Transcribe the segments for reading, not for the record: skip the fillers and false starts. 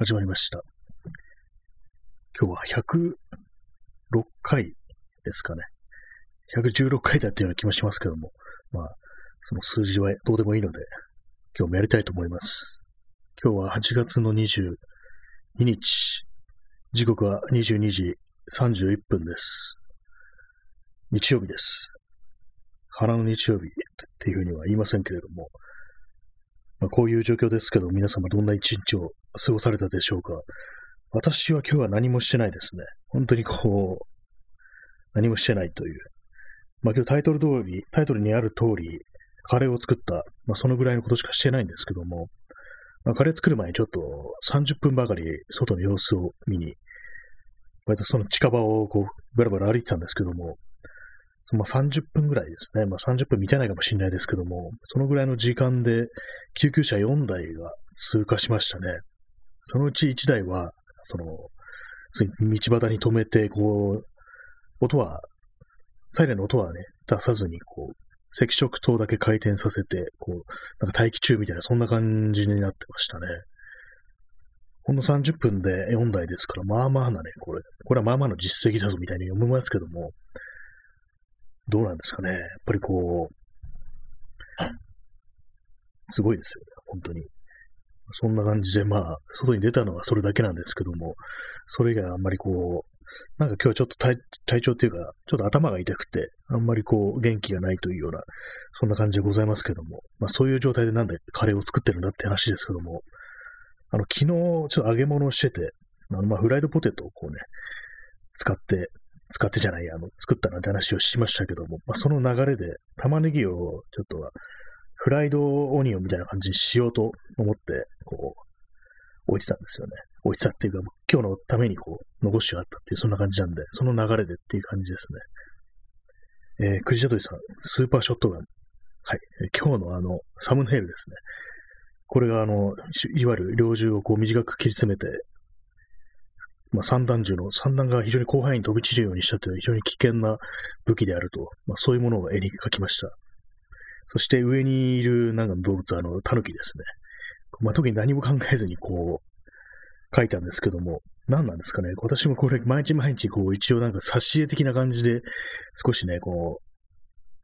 始まりました。今日は106回ですかね。116回だったような気もしますけども、まあ、その数字はどうでもいいので、今日もやりたいと思います。今日は8月の22日、時刻は22時31分です。日曜日です。花の日曜日っていうふうには言いませんけれども、まあ、こういう状況ですけど、皆様どんな一日を過ごされたでしょうか。私は今日は何もしてないですね。本当にこう、何もしてないという。まあ今日タイトルにある通り、カレーを作った、まあそのぐらいのことしかしてないんですけども、まあ、カレー作る前にちょっと30分ばかり外の様子を見に、割とその近場をこう、ブラブラ歩いてたんですけども、まあ、30分ぐらいですね。まあ、30分満たないかもしれないですけども、そのぐらいの時間で救急車4台が通過しましたね。そのうち1台は、道端に止めて、こう、サイレンの音はね、出さずに、こう、赤色灯だけ回転させて、こう、なんか待機中みたいな、そんな感じになってましたね。ほんの30分で4台ですから、まあまあなね、これはまあまあの実績だぞみたいに思いますけども、どうなんですかね。やっぱりこう、すごいですよね、本当に。そんな感じで、まあ、外に出たのはそれだけなんですけども、それ以外はあんまりこう、なんか今日はちょっと体調っていうか、ちょっと頭が痛くて、あんまりこう、元気がないというような、そんな感じでございますけども、まあそういう状態でなんでカレーを作ってるんだって話ですけども、昨日、ちょっと揚げ物をしてて、フライドポテトをこうね、作ったなんて話をしましたけども、まあ、その流れで玉ねぎをちょっとフライドオニオンみたいな感じにしようと思って、こう、置いてたんですよね。置いてたっていうか、今日のためにこう、残してあったっていう、そんな感じなんで、その流れでっていう感じですね。くじたとりさん、スーパーショットガン。はい。今日のサムネイルですね。これがいわゆる猟銃をこう短く切り詰めて、まあ、散弾が非常に広範囲に飛び散るようにしたという非常に危険な武器であると、まあ、そういうものを絵に描きました。そして上にいるなんか動物はタヌキですね。まあ、特に何も考えずにこう描いたんですけども、何なんですかね。私もこれ毎日毎日こう一応なんか挿絵的な感じで少しね、こ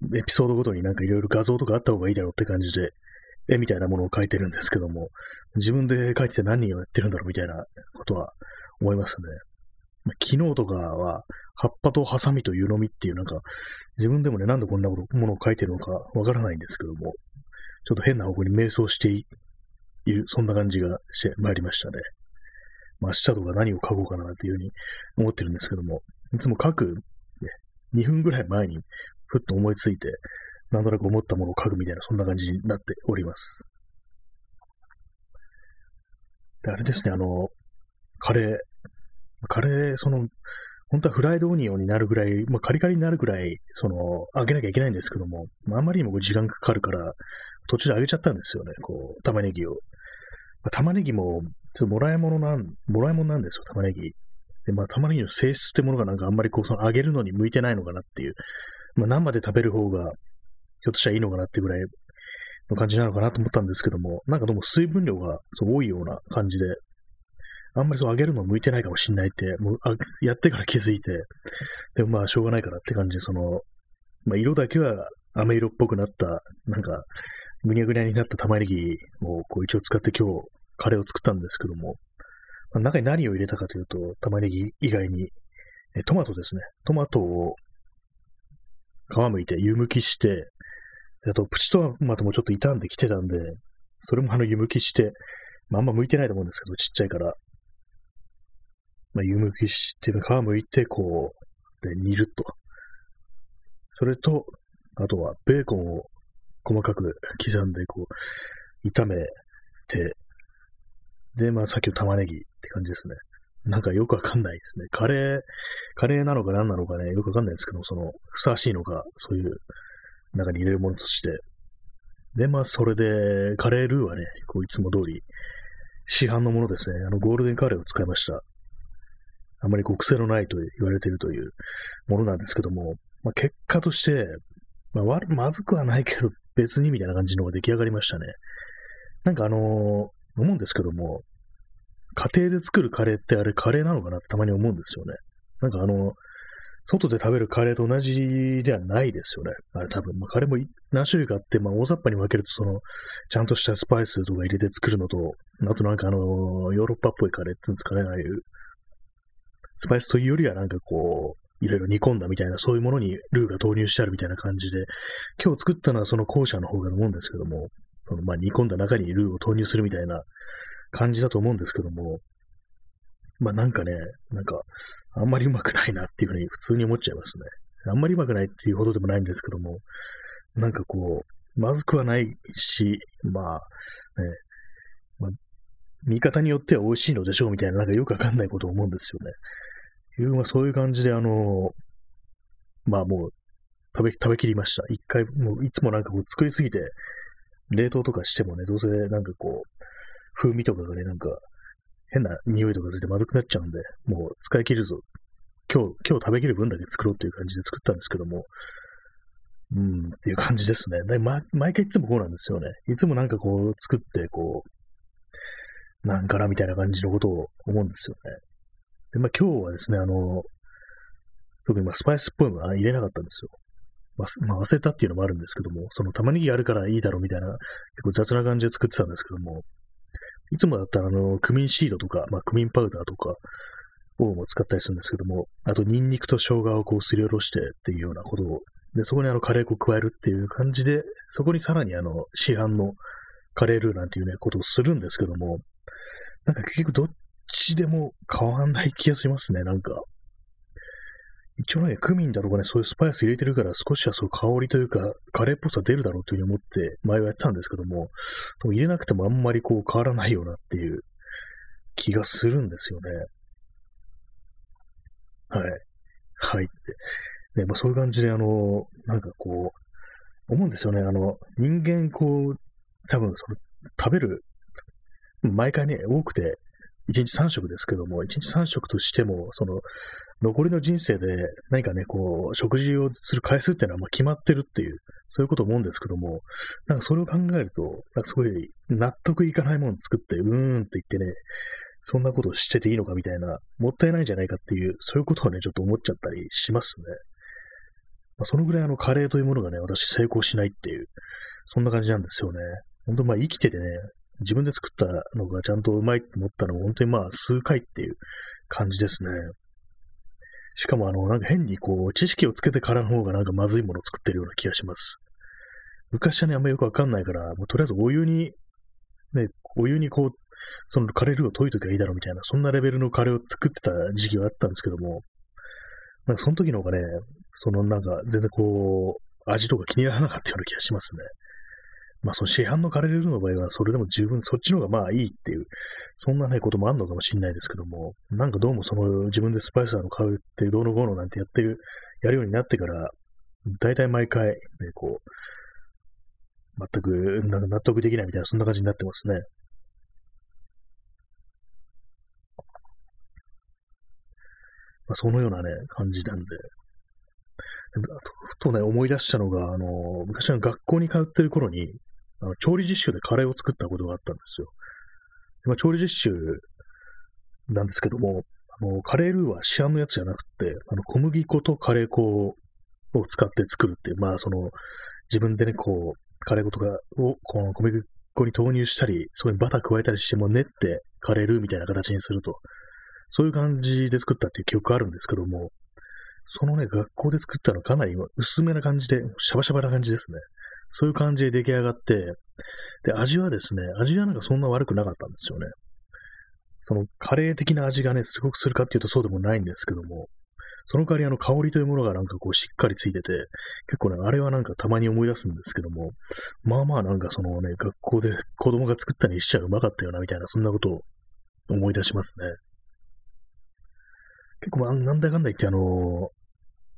うエピソードごとになんかいろいろ画像とかあった方がいいだろうって感じで、絵みたいなものを描いてるんですけども、自分で描いてて何をやってるんだろうみたいなことは思いますね。昨日とかは、葉っぱとハサミと湯飲みっていう、なんか、自分でもね、なんでこんなものを書いてるのかわからないんですけども、ちょっと変な方向に迷走している、そんな感じがしてまいりましたね。まあ、明日とか何を書こうかなっていうふうに思ってるんですけども、いつも書く、ね、2分ぐらい前に、ふっと思いついて、なんとなく思ったものを書くみたいな、そんな感じになっております。で、あれですね、カレー、本当はフライドオニオンになるぐらい、まあ、カリカリになるぐらい、揚げなきゃいけないんですけども、まあ、あまりにも時間かかるから、途中で揚げちゃったんですよね、こう、玉ねぎを。まあ、玉ねぎも、ちょっともらい物なんですよ、玉ねぎ。で、まあ、玉ねぎの性質ってものがなんかあんまりこう、揚げるのに向いてないのかなっていう、まあ、生で食べる方が、ひょっとしたらいいのかなってぐらいの感じなのかなと思ったんですけども、なんかどうも水分量が多いような感じで、あんまり揚げるの向いてないかもしれないって、もうやってから気づいて、でもまあしょうがないからって感じで、まあ、色だけは飴色っぽくなった、なんか、ぐにゃぐにゃになった玉ねぎをこう一応使って今日カレーを作ったんですけども、まあ、中に何を入れたかというと、玉ねぎ以外に、トマトですね。トマトを皮むいて湯むきして、あとプチトマトもちょっと傷んできてたんで、それも湯むきして、まあ、あんま向いてないと思うんですけど、ちっちゃいから。まあ、湯むきして、皮むいて、こう、で、煮ると。それと、あとは、ベーコンを細かく刻んで、こう、炒めて、で、まあ、さっきの玉ねぎって感じですね。なんかよくわかんないですね。カレーなのか何なのかね、よくわかんないですけど、ふさわしいのか、そういう、中に入れるものとして。で、まあ、それで、カレールーはね、こう、いつも通り、市販のものですね。ゴールデンカレーを使いました。あまり癖のないと言われているというものなんですけども、まあ、結果として、まあ、まずくはないけど別にみたいな感じのが出来上がりましたね。なんか思うんですけども、家庭で作るカレーってあれカレーなのかなってたまに思うんですよね。なんか外で食べるカレーと同じではないですよね。あれ多分、カレーも何種類かあって、大雑把に分けると、ちゃんとしたスパイスとか入れて作るのと、あとなんかヨーロッパっぽいカレーっていうんですかね、ああいう、スパイスというよりはなんかいろいろ煮込んだみたいな、そういうものにルーが投入してあるみたいな感じで、今日作ったのは後者の方だと思うんですけども、煮込んだ中にルーを投入するみたいな感じだと思うんですけども、なんかね、あんまりうまくないなっていうふうに普通に思っちゃいますね。あんまりうまくないっていうほどでもないんですけども、まずくはないし、見方によっては美味しいのでしょうみたいな、よくわかんないことを思うんですよね。自分はそういう感じで、もう食べきりました。一回、もういつも作りすぎて、冷凍とかしてもね、どうせ風味とかがね、変な匂いとかついてまずくなっちゃうんで、もう使い切るぞ。今日食べきる分だけ作ろうっていう感じで作ったんですけども、っていう感じですね。で、毎回いつもこうなんですよね。いつも作って、なんかなみたいな感じのことを思うんですよね。で、今日はですね、特にスパイスっぽいものは入れなかったんですよ。忘れたっていうのもあるんですけども、玉ねぎあるからいいだろうみたいな、結構雑な感じで作ってたんですけども、いつもだったらクミンシードとか、クミンパウダーとかをも使ったりするんですけども、あとニンニクと生姜をすりおろしてっていうようなことを、でそこにカレー粉を加えるっていう感じで、そこにさらに市販のカレールーなんていうね、ことをするんですけども、結局どっちでも変わんない気がしますね、一応ね、クミンだとかね、そういうスパイス入れてるから少しはそう香りというか、カレーっぽさ出るだろうというふうに思って前はやってたんですけども、でも入れなくてもあんまり変わらないよなっていう気がするんですよね。はい。で、そういう感じで、思うんですよね。人間多分食べる、毎回ね、多くて、1日3食ですけども、1日3食としても、残りの人生で何かね、食事をする回数っていうのは決まってるっていう、そういうこと思うんですけども、それを考えると、すごい納得いかないものを作って、って言ってね、そんなことをしてていいのかみたいな、もったいないんじゃないかっていう、そういうことをね、ちょっと思っちゃったりしますね。そのぐらいカレーというものがね、私成功しないっていう、そんな感じなんですよね。本当生きててね、自分で作ったのがちゃんとうまいって思ったのは本当に数回っていう感じですね。しかも変に知識をつけてからの方がまずいものを作ってるような気がします。昔はね、あんまよくわかんないから、もうとりあえずお湯にカレールーを溶いときゃいいだろうみたいな、そんなレベルのカレーを作ってた時期はあったんですけども、その時の方がね、全然味とか気にならなかったような気がしますね。市販のカレールーの場合は、それでも十分、そっちの方がいいっていう、そんなね、こともあるのかもしれないですけども、どうも自分でスパイス買うって、どうのこうのなんてやるようになってから、大体毎回、ね、全く納得できないみたいな、そんな感じになってますね。そのようなね、感じなんで。ふとね、思い出したのが、昔学校に通ってる頃に、調理実習でカレーを作ったことがあったんですよ。調理実習なんですけども、カレールーは市販のやつじゃなくて、小麦粉とカレー粉を使って作るっていう、自分でね、カレー粉とかを小麦粉に投入したり、そこにバター加えたりして、もう練ってカレールーみたいな形にすると、そういう感じで作ったっていう記憶があるんですけども、そのね、学校で作ったのかなり薄めな感じで、シャバシャバな感じですね。そういう感じで出来上がって、で、味はそんな悪くなかったんですよね。カレー的な味がね、すごくするかっていうとそうでもないんですけども、その代わり香りというものがしっかりついてて、結構ね、あれはたまに思い出すんですけども、学校で子供が作ったにしちゃうまかったよな、みたいな、そんなことを思い出しますね。結構なんだかんだ言って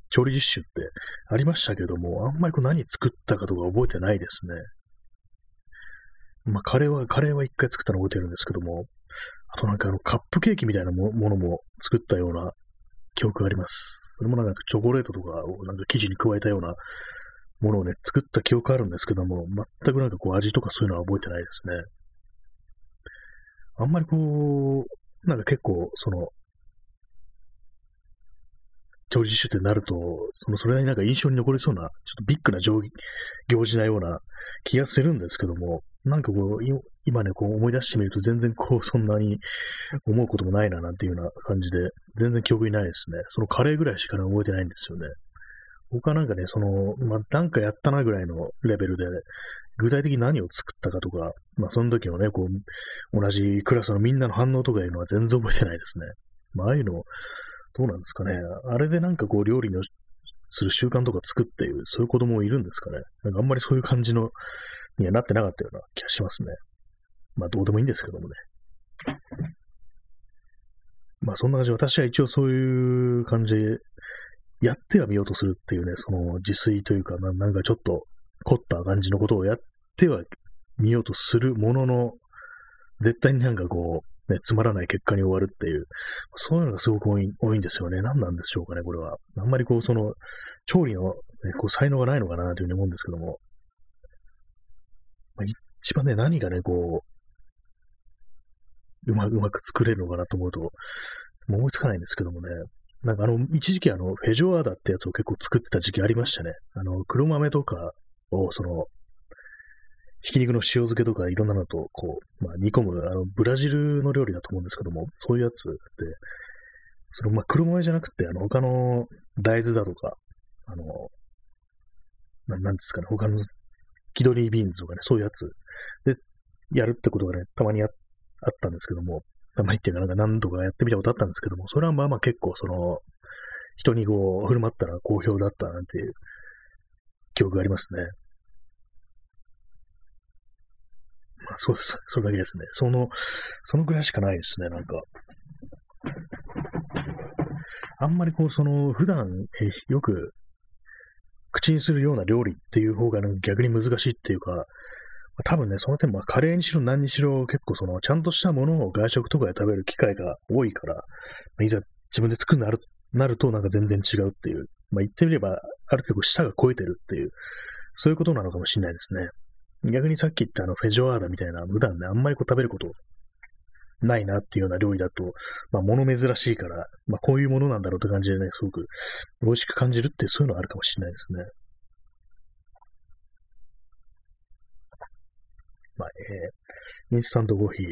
調理実習ってありましたけども、あんまり何作ったかとか覚えてないですね。カレーは一回作ったの覚えてるんですけども、あとカップケーキみたいなものも作ったような記憶があります。それもチョコレートとかを生地に加えたようなものをね、作った記憶あるんですけども、全く味とかそういうのは覚えてないですね。あんまりなんか結構、その、調理酒ってなると、それなりになんか印象に残りそうな、ちょっとビッグな行事なような気がするんですけども、なんかこう、今ね、こう思い出してみると全然こう、そんなに思うこともないな、なんていうような感じで、全然記憶にないですね。そのカレーぐらいしか覚えてないんですよね。僕はなんかね、まあ、なんかやったなぐらいのレベルで、具体的に何を作ったかとか、まあ、その時のね、こう、同じクラスのみんなの反応とかいうのは全然覚えてないですね。まあ、ああいうの、どうなんですかね。あれでなんかこう、料理のする習慣とか作っていう、そういう子供もいるんですかね。なんかあんまりそういう感じの、にはなってなかったような気がしますね。まあ、どうでもいいんですけどもね。まあ、そんな感じで、私は一応そういう感じで、やってはみようとするっていうね、その自炊というか、なんかちょっと凝った感じのことをやってはみようとするものの、絶対になんかこう、ね、つまらない結果に終わるっていう、そういうのがすごく多いんですよね。何なんでしょうかね、これは。あんまりこう、調理の、ね、こう才能がないのかなというふうに思うんですけども。まあ、一番ね、何がね、こう、うまく作れるのかなと思うと、もう思いつかないんですけどもね。なんか一時期フェジョアーダってやつを結構作ってた時期ありましたね。黒豆とかを、ひき肉の塩漬けとかいろんなのと、こう、まあ、煮込む、ブラジルの料理だと思うんですけども、そういうやつで、まあ、黒豆じゃなくて、他の大豆だとか、なんですかね、他のキドニービーンズとかね、そういうやつで、やるってことがね、たまにあったんですけども、たまにっていうか、なんか何度かやってみたことあったんですけども、それはまあまあ結構人にこう、振る舞ったら好評だったなんていう記憶がありますね。まあそうです。それだけですね。そのぐらいしかないですね、なんか。あんまりこう、普段よく口にするような料理っていう方が逆に難しいっていうか、多分ね、その点、まあ、カレーにしろ何にしろ、結構ちゃんとしたものを外食とかで食べる機会が多いから、いざ自分で作るのなると、なんか全然違うっていう。まあ、言ってみれば、ある程度舌が肥えてるっていう、そういうことなのかもしれないですね。逆にさっき言ったフェジョアーダみたいな、普段ね、あんまりこう食べることないなっていうような料理だと、まあ、物珍しいから、まあ、こういうものなんだろうって感じでね、すごく美味しく感じるって、そういうのはあるかもしれないですね。まあ、インスタントコーヒー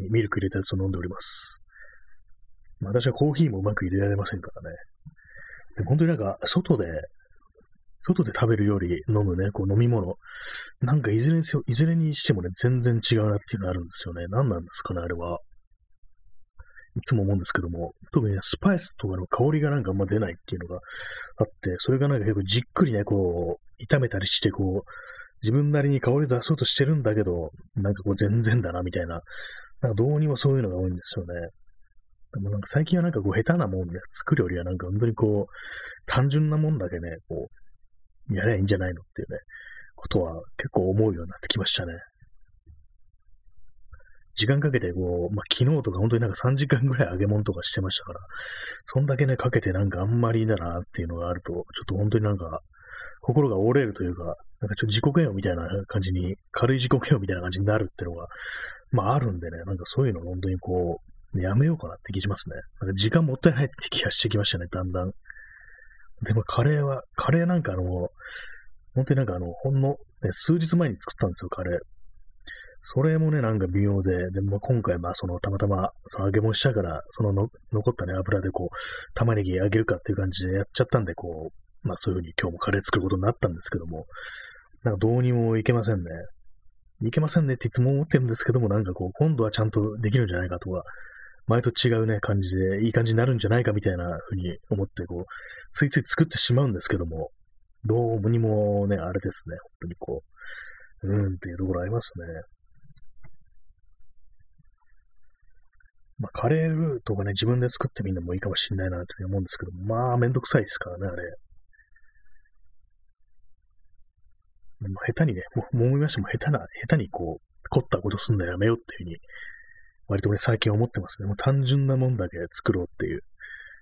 にミルク入れたやつを飲んでおります。まあ、私はコーヒーもうまく入れられませんからね。で本当になんか、外で食べるより飲むね、こう飲み物。なんかいずれにしてもね、全然違うなっていうのがあるんですよね。何なんですかね、あれは。いつも思うんですけども、特にスパイスとかの香りがなんかあんま出ないっていうのがあって、それがなんか結構じっくりね、こう、炒めたりして、こう、自分なりに香り出そうとしてるんだけど、なんかこう全然だな、みたいな。なんかどうにもそういうのが多いんですよね。でもなんか最近はなんかこう下手なもんで作るよりはなんか本当にこう、単純なもんだけね、こう、やればいいんじゃないのっていうね、ことは結構思うようになってきましたね。時間かけてこう、まあ、昨日とか本当になんか3時間ぐらい揚げ物とかしてましたから、そんだけね、かけてなんかあんまりだなっていうのがあると、ちょっと本当になんか、心が折れるというか、なんかちょっと自己嫌悪みたいな感じに、軽い自己嫌悪みたいな感じになるっていうのが、まああるんでね、なんかそういうの本当にこう、やめようかなって気しますね。なんか時間もったいないって気がしてきましたね、だんだん。でもカレーなんか本当になんかほんの、ね、数日前に作ったんですよ、カレー。それもね、なんか微妙で、でも今回、まあたまたま、揚げ物したから、残ったね、油でこう、玉ねぎ揚げるかっていう感じでやっちゃったんで、こう、まあそういうふうに今日もカレー作ることになったんですけども、なんかどうにもいけませんね。いけませんねっていつも思ってるんですけども、なんかこう、今度はちゃんとできるんじゃないかとか、前と違うね、感じで、いい感じになるんじゃないかみたいなふうに思って、こう、ついつい作ってしまうんですけども、どうにもね、あれですね、本当にこう、っていうところありますね。まあカレーとかね、自分で作ってみるのもいいかもしれないなというふうに思うんですけども、まあ、めんどくさいですからね、あれ。まあ、下手にね、もう思いましても下手にこう、凝ったことすんのやめようっていうふうに、割とね、最近思ってますね。もう単純なもんだけ作ろうっていう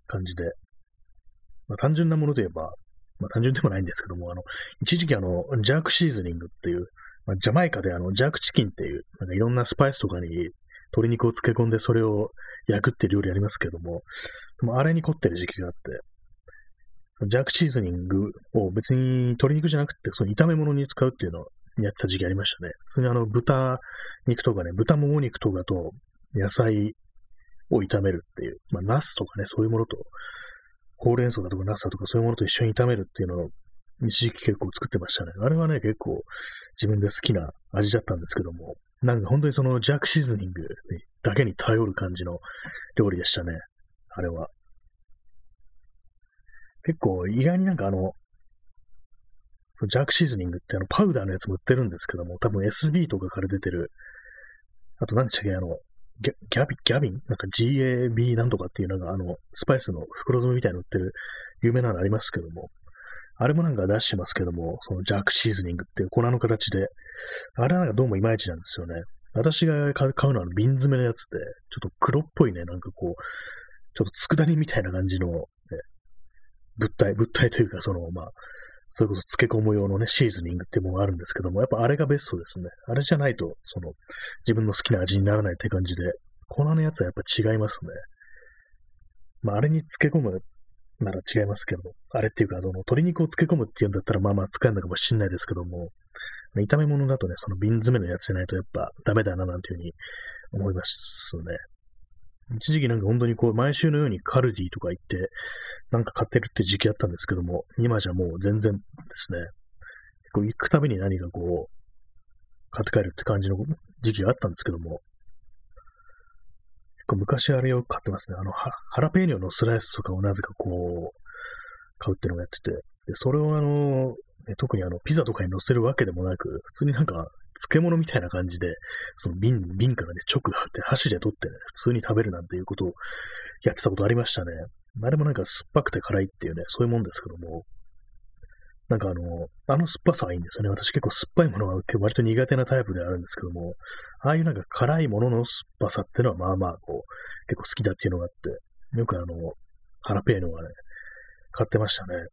感じで。まあ、単純なものといえば、まあ、単純でもないんですけども、一時期ジャークシーズニングっていう、まあ、ジャマイカでジャークチキンっていう、なんかいろんなスパイスとかに鶏肉を漬け込んでそれを焼くって料理ありますけども、でもあれに凝ってる時期があって、ジャークシーズニングを別に鶏肉じゃなくて、その炒め物に使うっていうのをやってた時期ありましたね。普通に豚肉とかね、豚もも肉とかと野菜を炒めるっていう、まあ、ナスとかね、そういうものと、ほうれん草だとかナスだとかそういうものと一緒に炒めるっていうのを一時期結構作ってましたね。あれはね、結構自分で好きな味だったんですけども、なんか本当にそのジャークシーズニングだけに頼る感じの料理でしたね、あれは。結構意外になんかジャークシーズニングってパウダーのやつも売ってるんですけども、多分 SB とかから出てる、あと何でしたっけ、ギャビンなんか GAB なんとかっていうなんかスパイスの袋詰めみたいに売ってる有名なのありますけども、あれもなんか出してますけども、そのジャークシーズニングっていう粉の形で、あれはなんかどうもいまいちなんですよね。私が買うのは瓶詰めのやつで、ちょっと黒っぽいね、なんかこう、ちょっと佃煮みたいな感じの、ね、物体というか、まあ、それこそ漬け込む用のね、シーズニングっていうものがあるんですけども、やっぱあれがベストですね。あれじゃないと、自分の好きな味にならないって感じで、粉のやつはやっぱ違いますね。まあ、あれに漬け込むなら違いますけど、あれっていうか、鶏肉を漬け込むっていうんだったら、まあまあ使えるのかもしれないですけども、炒め物だとね、その瓶詰めのやつじゃないとやっぱダメだな、なんていうふうに思いますね。一時期なんか本当にこう、毎週のようにカルディとか行って、なんか買ってるって時期あったんですけども、今じゃもう全然ですね、結構行くたびに何かこう、買って帰るって感じの時期があったんですけども、昔あれを買ってますね。ハラペーニョのスライスとかをなぜかこう、買うっていうのをやってて、で、それを特にピザとかに乗せるわけでもなく、普通になんか、漬物みたいな感じで、その瓶からね、直って箸で取ってね、普通に食べるなんていうことをやってたことありましたね。あれもなんか酸っぱくて辛いっていうね、そういうもんですけども、なんか酸っぱさはいいんですよね。私結構酸っぱいものは割と苦手なタイプであるんですけども、ああいうなんか辛いものの酸っぱさっていうのはまあまあこう、結構好きだっていうのがあって、よくハラペーノがね、買ってましたね。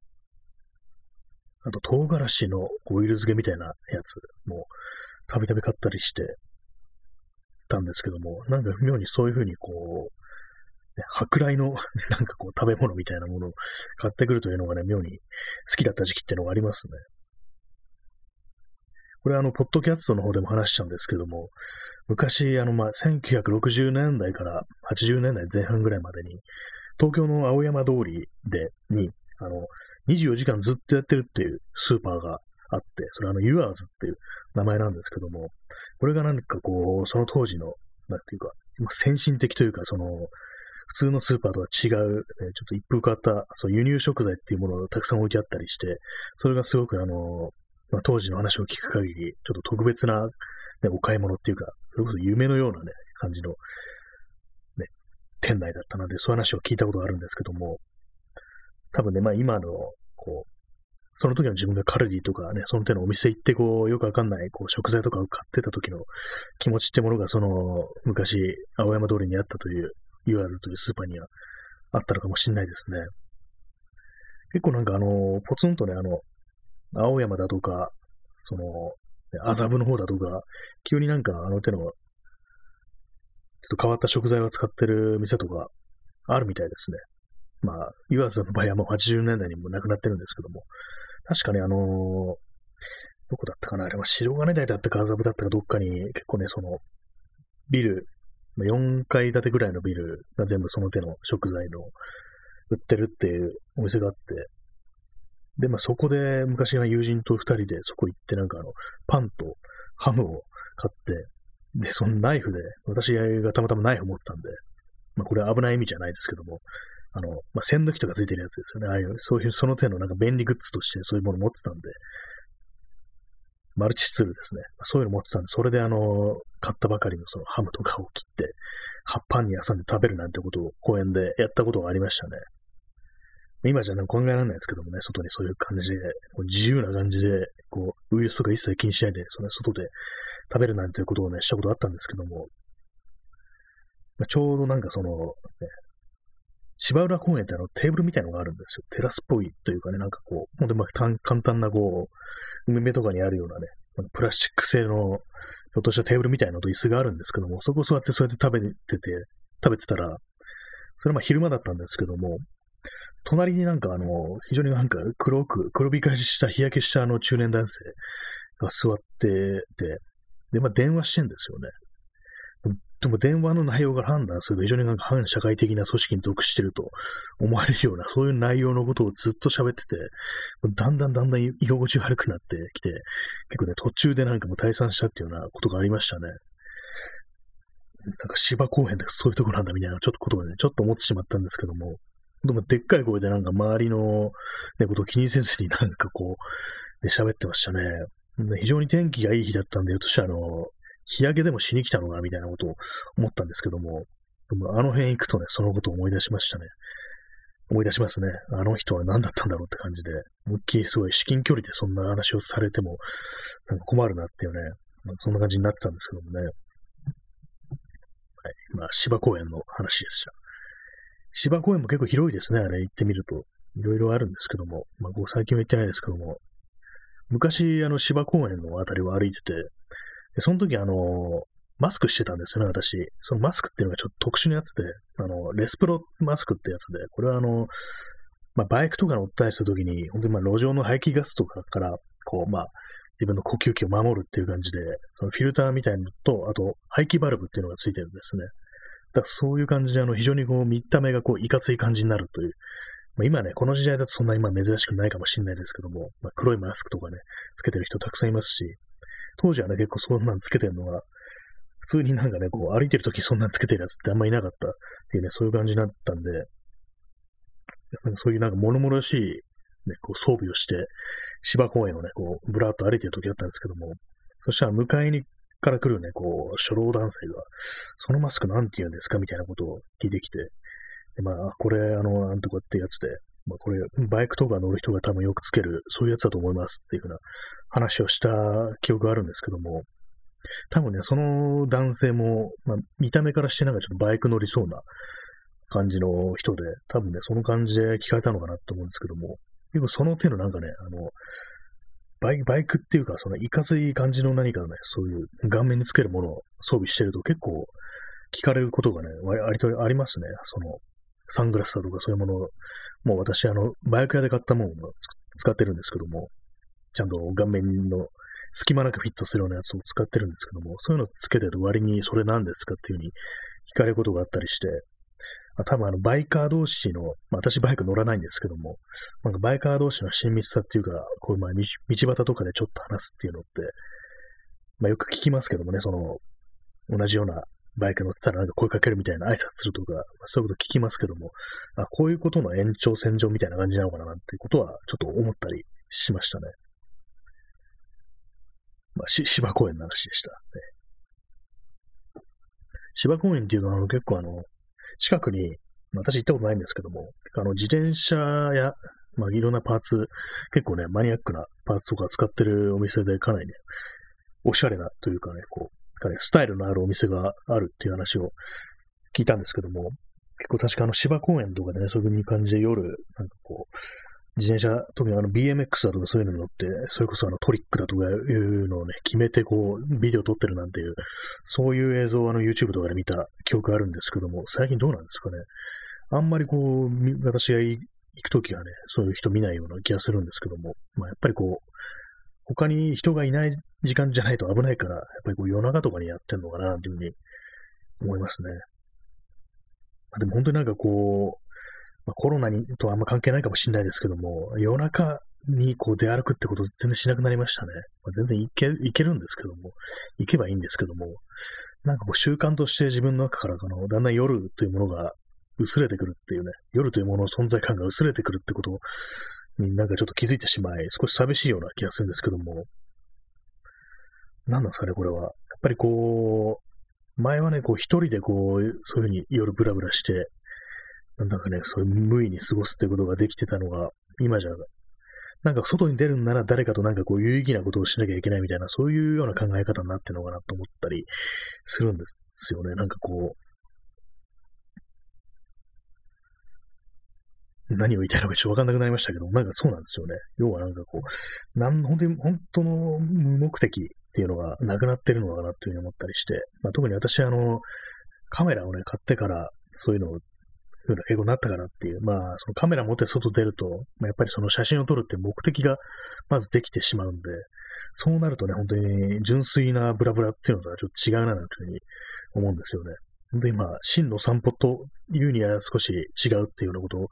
あと、唐辛子のオイル漬けみたいなやつも、たびたび買ったりしてたんですけども、なんか妙にそういう風にこう、舶来のなんかこう食べ物みたいなものを買ってくるというのがね、妙に好きだった時期っていうのがありますね。これポッドキャストの方でも話しちゃうんですけども、昔まあ、1960年代から80年代前半ぐらいまでに、東京の青山通りに、24時間ずっとやってるっていうスーパーがあって、それユアーズっていう名前なんですけども、これがなんかこう、その当時の、なんていうか、先進的というか、普通のスーパーとは違う、ちょっと一風変わった輸入食材っていうものをたくさん置いてあったりして、それがすごくまあ、当時の話を聞く限り、ちょっと特別な、ね、お買い物っていうか、それこそ夢のようなね、感じの、ね、店内だったので、そういう話を聞いたことがあるんですけども、多分ね、まあ今こう、その時の自分がカルディとかね、その手のお店行ってこう、よくわかんないこう食材とかを買ってた時の気持ちってものが、昔、青山通りにあったという、ユアーズというスーパーにはあったのかもしれないですね。結構なんかポツンとね、青山だとか、麻布の方だとか、急になんか手の、ちょっと変わった食材を使ってる店とかあるみたいですね。まあ、ユアーズの場合はもう80年代にもなくなってるんですけども、確かね、どこだったかな、あれは白金台だったか麻布だったかどっかに、結構ね、ビル、4階建てぐらいのビルが全部その手の食材の売ってるっていうお店があって、で、まあそこで昔の友人と2人でそこ行ってなんかパンとハムを買って、で、そのナイフで、私がたまたまナイフ持ってたんで、まあこれは危ない意味じゃないですけども、まあ栓抜きとかついてるやつですよね。ああいう、そういうその手のなんか便利グッズとしてそういうもの持ってたんで、マルチツールですね。そういうの持ってたんで、それで買ったばかりのハムとかを切って、パンに挟んで食べるなんてことを公園でやったことがありましたね。今じゃ考えられないですけどもね、外にそういう感じで、自由な感じで、こう、ウイルスとか一切気にしないで、外で食べるなんていうことをね、したことあったんですけども、まあ、ちょうどなんかね、芝浦公園ってテーブルみたいのがあるんですよ。テラスっぽいというかね、なんかこう、ほんと簡単なこう、海辺とかにあるようなね、プラスチック製のょっとしたテーブルみたいなのと椅子があるんですけども、そこ座ってそうやって食べてたら、それはまあ昼間だったんですけども、隣になんか非常になんか黒光りした日焼けした中年男性が座ってて、で、まあ電話してんですよね。でも電話の内容が判断すると非常になんか反社会的な組織に属していると思われるようなそういう内容のことをずっと喋ってて、だんだん居心地悪くなってきて、結構ね、途中でなんかもう退散したっていうようなことがありましたね。なんか芝公園ってそういうとこなんだみたいなことをね、ちょっと思ってしまったんですけども、でもでっかい声でなんか周りのことを気にせずになんかこう、喋ってましたね。非常に天気がいい日だったんで、よとして日焼けでもしに来たのかみたいなことを思ったんですけども、でもあの辺行くとね、そのことを思い出しましたね。思い出しますね。あの人は何だったんだろうって感じで、思いっきりすごい至近距離でそんな話をされても、なんか困るなっていうね、なんかそんな感じになってたんですけどもね。はい。まあ、芝公園の話でした。芝公園も結構広いですね、あれ行ってみると。いろいろあるんですけども、まあ、最近は行ってないですけども、昔、芝公園のあたりを歩いてて、で、その時、マスクしてたんですよね、私。そのマスクっていうのがちょっと特殊なやつで、レスプロマスクってやつで、これはまあ、バイクとか乗ったりした時に、本当にまあ、路上の排気ガスとかから、こう、まあ、自分の呼吸器を守るっていう感じで、そのフィルターみたいなのと、あと、排気バルブっていうのがついてるんですね。だからそういう感じで、非常にこう、見た目がこう、いかつい感じになるという。まあ、今ね、この時代だとそんなにまあ珍しくないかもしれないですけども、まあ、黒いマスクとかね、つけてる人たくさんいますし、当時はね、結構そんなんつけてるのが、普通になんかね、こう歩いてるときそんなんつけてるやつってあんまいなかったっていうね、そういう感じになったんで、なんかそういうなんか物々しい、ね、こう装備をして、芝公園をね、こう、ぶらっと歩いてるときだったんですけども、そしたら向かいから来るね、こう、初老男性が、そのマスクなんて言うんですかみたいなことを聞いてきて、でまあ、これ、なんとかってやつで、まあ、これ、バイクとか乗る人が多分よくつける、そういうやつだと思いますっていうふうな話をした記憶があるんですけども、多分ね、その男性も、まあ、見た目からしてなんかちょっとバイク乗りそうな感じの人で、多分ね、その感じで聞かれたのかなと思うんですけども、結構その手のなんかね、バイクっていうか、そのいかつい感じの何かね、そういう顔面につけるものを装備してると結構聞かれることがね、割とありますね、その、サングラスだとかそういうものを、もう私、バイク屋で買ったものを使ってるんですけども、ちゃんと顔面の隙間なくフィットするようなやつを使ってるんですけども、そういうのつけてると割にそれなんですかっていう風に聞かれることがあったりして、多分バイカー同士の、まあ、私バイク乗らないんですけども、なんかバイカー同士の親密さっていうか、こうまあ道端とかでちょっと話すっていうのって、まあ、よく聞きますけどもね、その、同じようなバイク乗ってたらなんか声かけるみたいな挨拶するとか、そういうこと聞きますけども、あ、こういうことの延長線上みたいな感じなのかななんていうことはちょっと思ったりしましたね。まあ、芝公園の話でした、ね。芝公園っていうのは結構近くに、私行ったことないんですけども、自転車や、まあ、いろんなパーツ、結構ね、マニアックなパーツとか使ってるお店でかなりね、おしゃれなというかね、こう、スタイルのあるお店があるっていう話を聞いたんですけども、結構確か芝公園とかでね、そういう感じで夜、なんかこう、自転車、特にBMX だとかそういうのに乗って、それこそトリックだとかいうのをね、決めてこう、ビデオ撮ってるなんていう、そういう映像をYouTube とかで見た記憶があるんですけども、最近どうなんですかね。あんまりこう、私が行くときはね、そういう人見ないような気がするんですけども、まあ、やっぱりこう、他に人がいない時間じゃないと危ないから、やっぱりこう夜中とかにやってんのかな、というふうに思いますね。でも本当になんかこう、まあ、コロナとはあんま関係ないかもしれないですけども、夜中にこう出歩くってこと全然しなくなりましたね。まあ、全然行けるんですけども、行けばいいんですけども、なんかこう習慣として自分の中からだんだん夜というものが薄れてくるっていうね、夜というものの存在感が薄れてくるってことを、なんかちょっと気づいてしまい、少し寂しいような気がするんですけども、何なんですかね、これは。やっぱりこう、前はね、こう一人でこう、そういう風に夜ブラブラして、なんだかね、そういう無意に過ごすっていうことができてたのが、今じゃ、なんか外に出るんなら誰かとなんかこう有意義なことをしなきゃいけないみたいな、そういうような考え方になってるのかなと思ったりするんですよね、なんかこう。何を言いたいのかちょっと分かんなくなりましたけど、なんかそうなんですよね。要はなんかこう、本当の無目的っていうのがなくなってるのかなっていうふうに思ったりして、まあ、特に私カメラをね、買ってから、そういうのを、英語になったからっていう、まあ、そのカメラ持って外出ると、まあ、やっぱりその写真を撮るって目的がまずできてしまうんで、そうなるとね、本当に純粋なブラブラっていうのとはちょっと違うなというふうに思うんですよね。本当にまあ、真の散歩というには少し違うっていうようなことを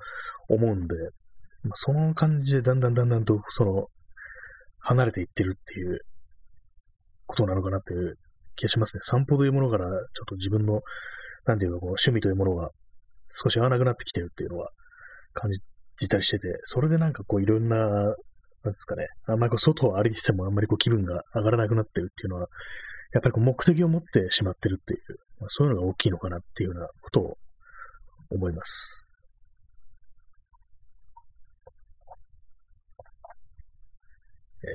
思うんで、まあ、その感じでだんだんと、離れていってるっていうことなのかなっていう気がしますね。散歩というものから、ちょっと自分の、なんていうか、趣味というものが少し合わなくなってきてるっていうのは感じたりしてて、それでなんかいろんな、なんですかね、あんまり外を歩いててもあんまり気分が上がらなくなってるっていうのは、やっぱり目的を持ってしまってるっていう、まあ、そういうのが大きいのかなっていうようなことを思います。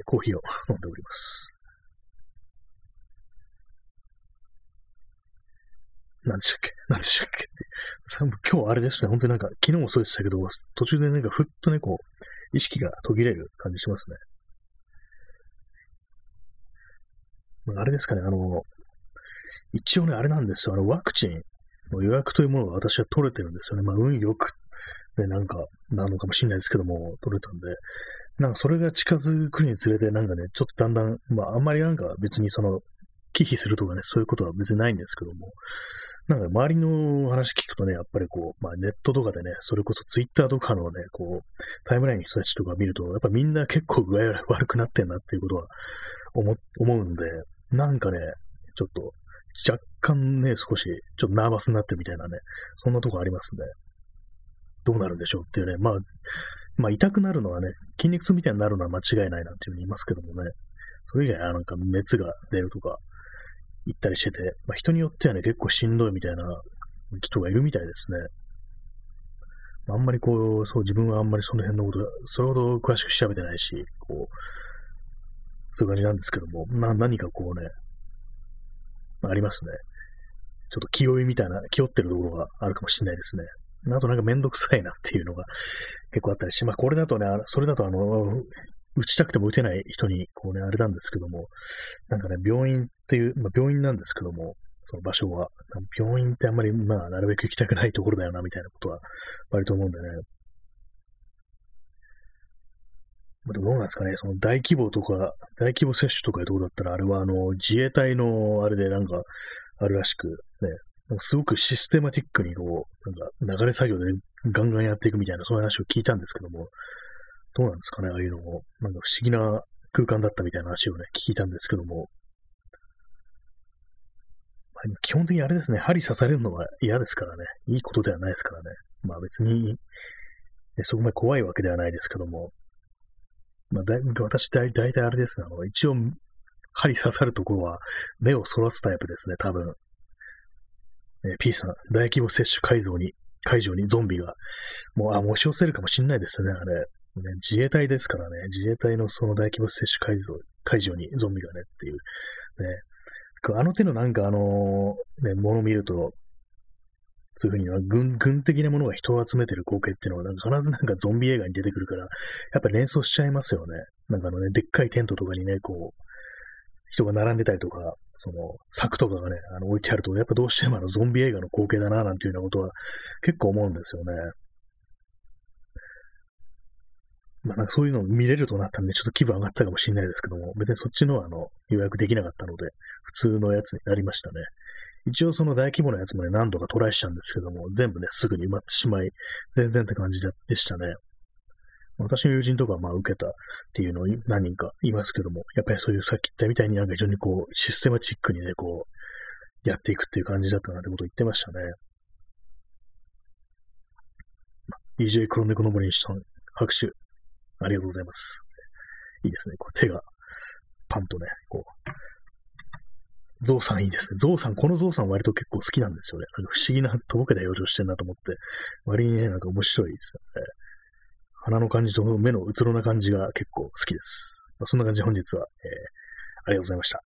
コーヒーを飲んでおります。何でしたっけ今日あれでしたね。本当になんか、昨日もそうでしたけど、途中でなんかふっとね、意識が途切れる感じしますね。まあ、あれですかね、一応ね、あれなんですよ。ワクチンの予約というものが私は取れてるんですよね。まあ、運よく、ね、なんか、なのかもしれないですけども、取れたんで、なんかそれが近づくにつれて、なんかね、ちょっとだんだん、まあ、あんまりなんか別に忌避するとかね、そういうことは別にないんですけども、なんか周りの話聞くとね、やっぱりまあネットとかでね、それこそツイッターとかのね、タイムラインの人たちとか見ると、やっぱみんな結構具合が悪くなってんなっていうことは思うんで、なんかね、ちょっと若干ね、少しちょっとナーバスになってるみたいなね、そんなとこありますね。どうなるんでしょうっていうね、まあ痛くなるのはね、筋肉痛みたいになるのは間違いないなんていうふうに言いますけどもね、それ以外はなんか熱が出るとか、言ったりしてて、まあ、人によってはね、結構しんどいみたいな人がいるみたいですね。まあ、あんまり自分はあんまりその辺のこと、それほど詳しく調べてないし、そういう感じなんですけども、何かね、まあ、ありますね。ちょっと気負いみたいな、気負ってるところがあるかもしれないですね。あとなんかめんどくさいなっていうのが結構あったりして、まあ、これだとね、それだと打ちたくても打てない人に、ね、あれなんですけども、なんかね、病院っていう、まあ、病院なんですけども、その場所は、病院ってあんまり、まあ、なるべく行きたくないところだよな、みたいなことは、割と思うんでね。まあ、でもどうなんですかね、その大規模接種とかいうところだったら、あれは、自衛隊の、あれでなんか、あるらしく、ね、すごくシステマティックに、なんか、流れ作業でガンガンやっていくみたいな、そういう話を聞いたんですけども、どうなんですかね、ああいうのも。なんか不思議な空間だったみたいな話をね、聞いたんですけども。まあ、基本的にあれですね、針刺されるのは嫌ですからね、いいことではないですからね。まあ別に、そこまで怖いわけではないですけども。まあ私大体あれですね、一応、針刺さるところは目をそらすタイプですね、多分。P さん、大規模接種会場にゾンビが、もう押し寄せるかもしれないですね、あれ。ね、自衛隊ですからね、自衛隊のその大規模接種会場にゾンビがねっていう、ね、あの手のなんかね、ものを見ると、そういう風に軍的なものが人を集めてる光景っていうのは、必ずなんかゾンビ映画に出てくるから、やっぱ連想しちゃいますよね。なんかね、でっかいテントとかにね、人が並んでたりとか、その柵とかがね、置いてあると、やっぱどうしてもゾンビ映画の光景だな、なんていうようなことは結構思うんですよね。まあ、なんかそういうのを見れるとなったんで、ちょっと気分上がったかもしれないですけども、別にそっちの予約できなかったので、普通のやつになりましたね。一応その大規模なやつもね、何度かトライしたんですけども、全部ね、すぐに埋まってしまい、全然って感じでしたね。私の友人とかはまあ受けたっていうのを何人かいますけども、やっぱりそういうさっき言ったみたいになんか非常にシステマチックにね、やっていくっていう感じだったなってことを言ってましたね。DJ 黒猫の森西さん、拍手。ありがとうございます。いいですね。手がパンとね、ゾウさんいいですね。このゾウさん割と結構好きなんですよね。不思議なとぼけた表情してるなと思って、割にね、なんか面白いですよね。鼻の感じと目のうつろな感じが結構好きです。まあ、そんな感じで本日は、ありがとうございました。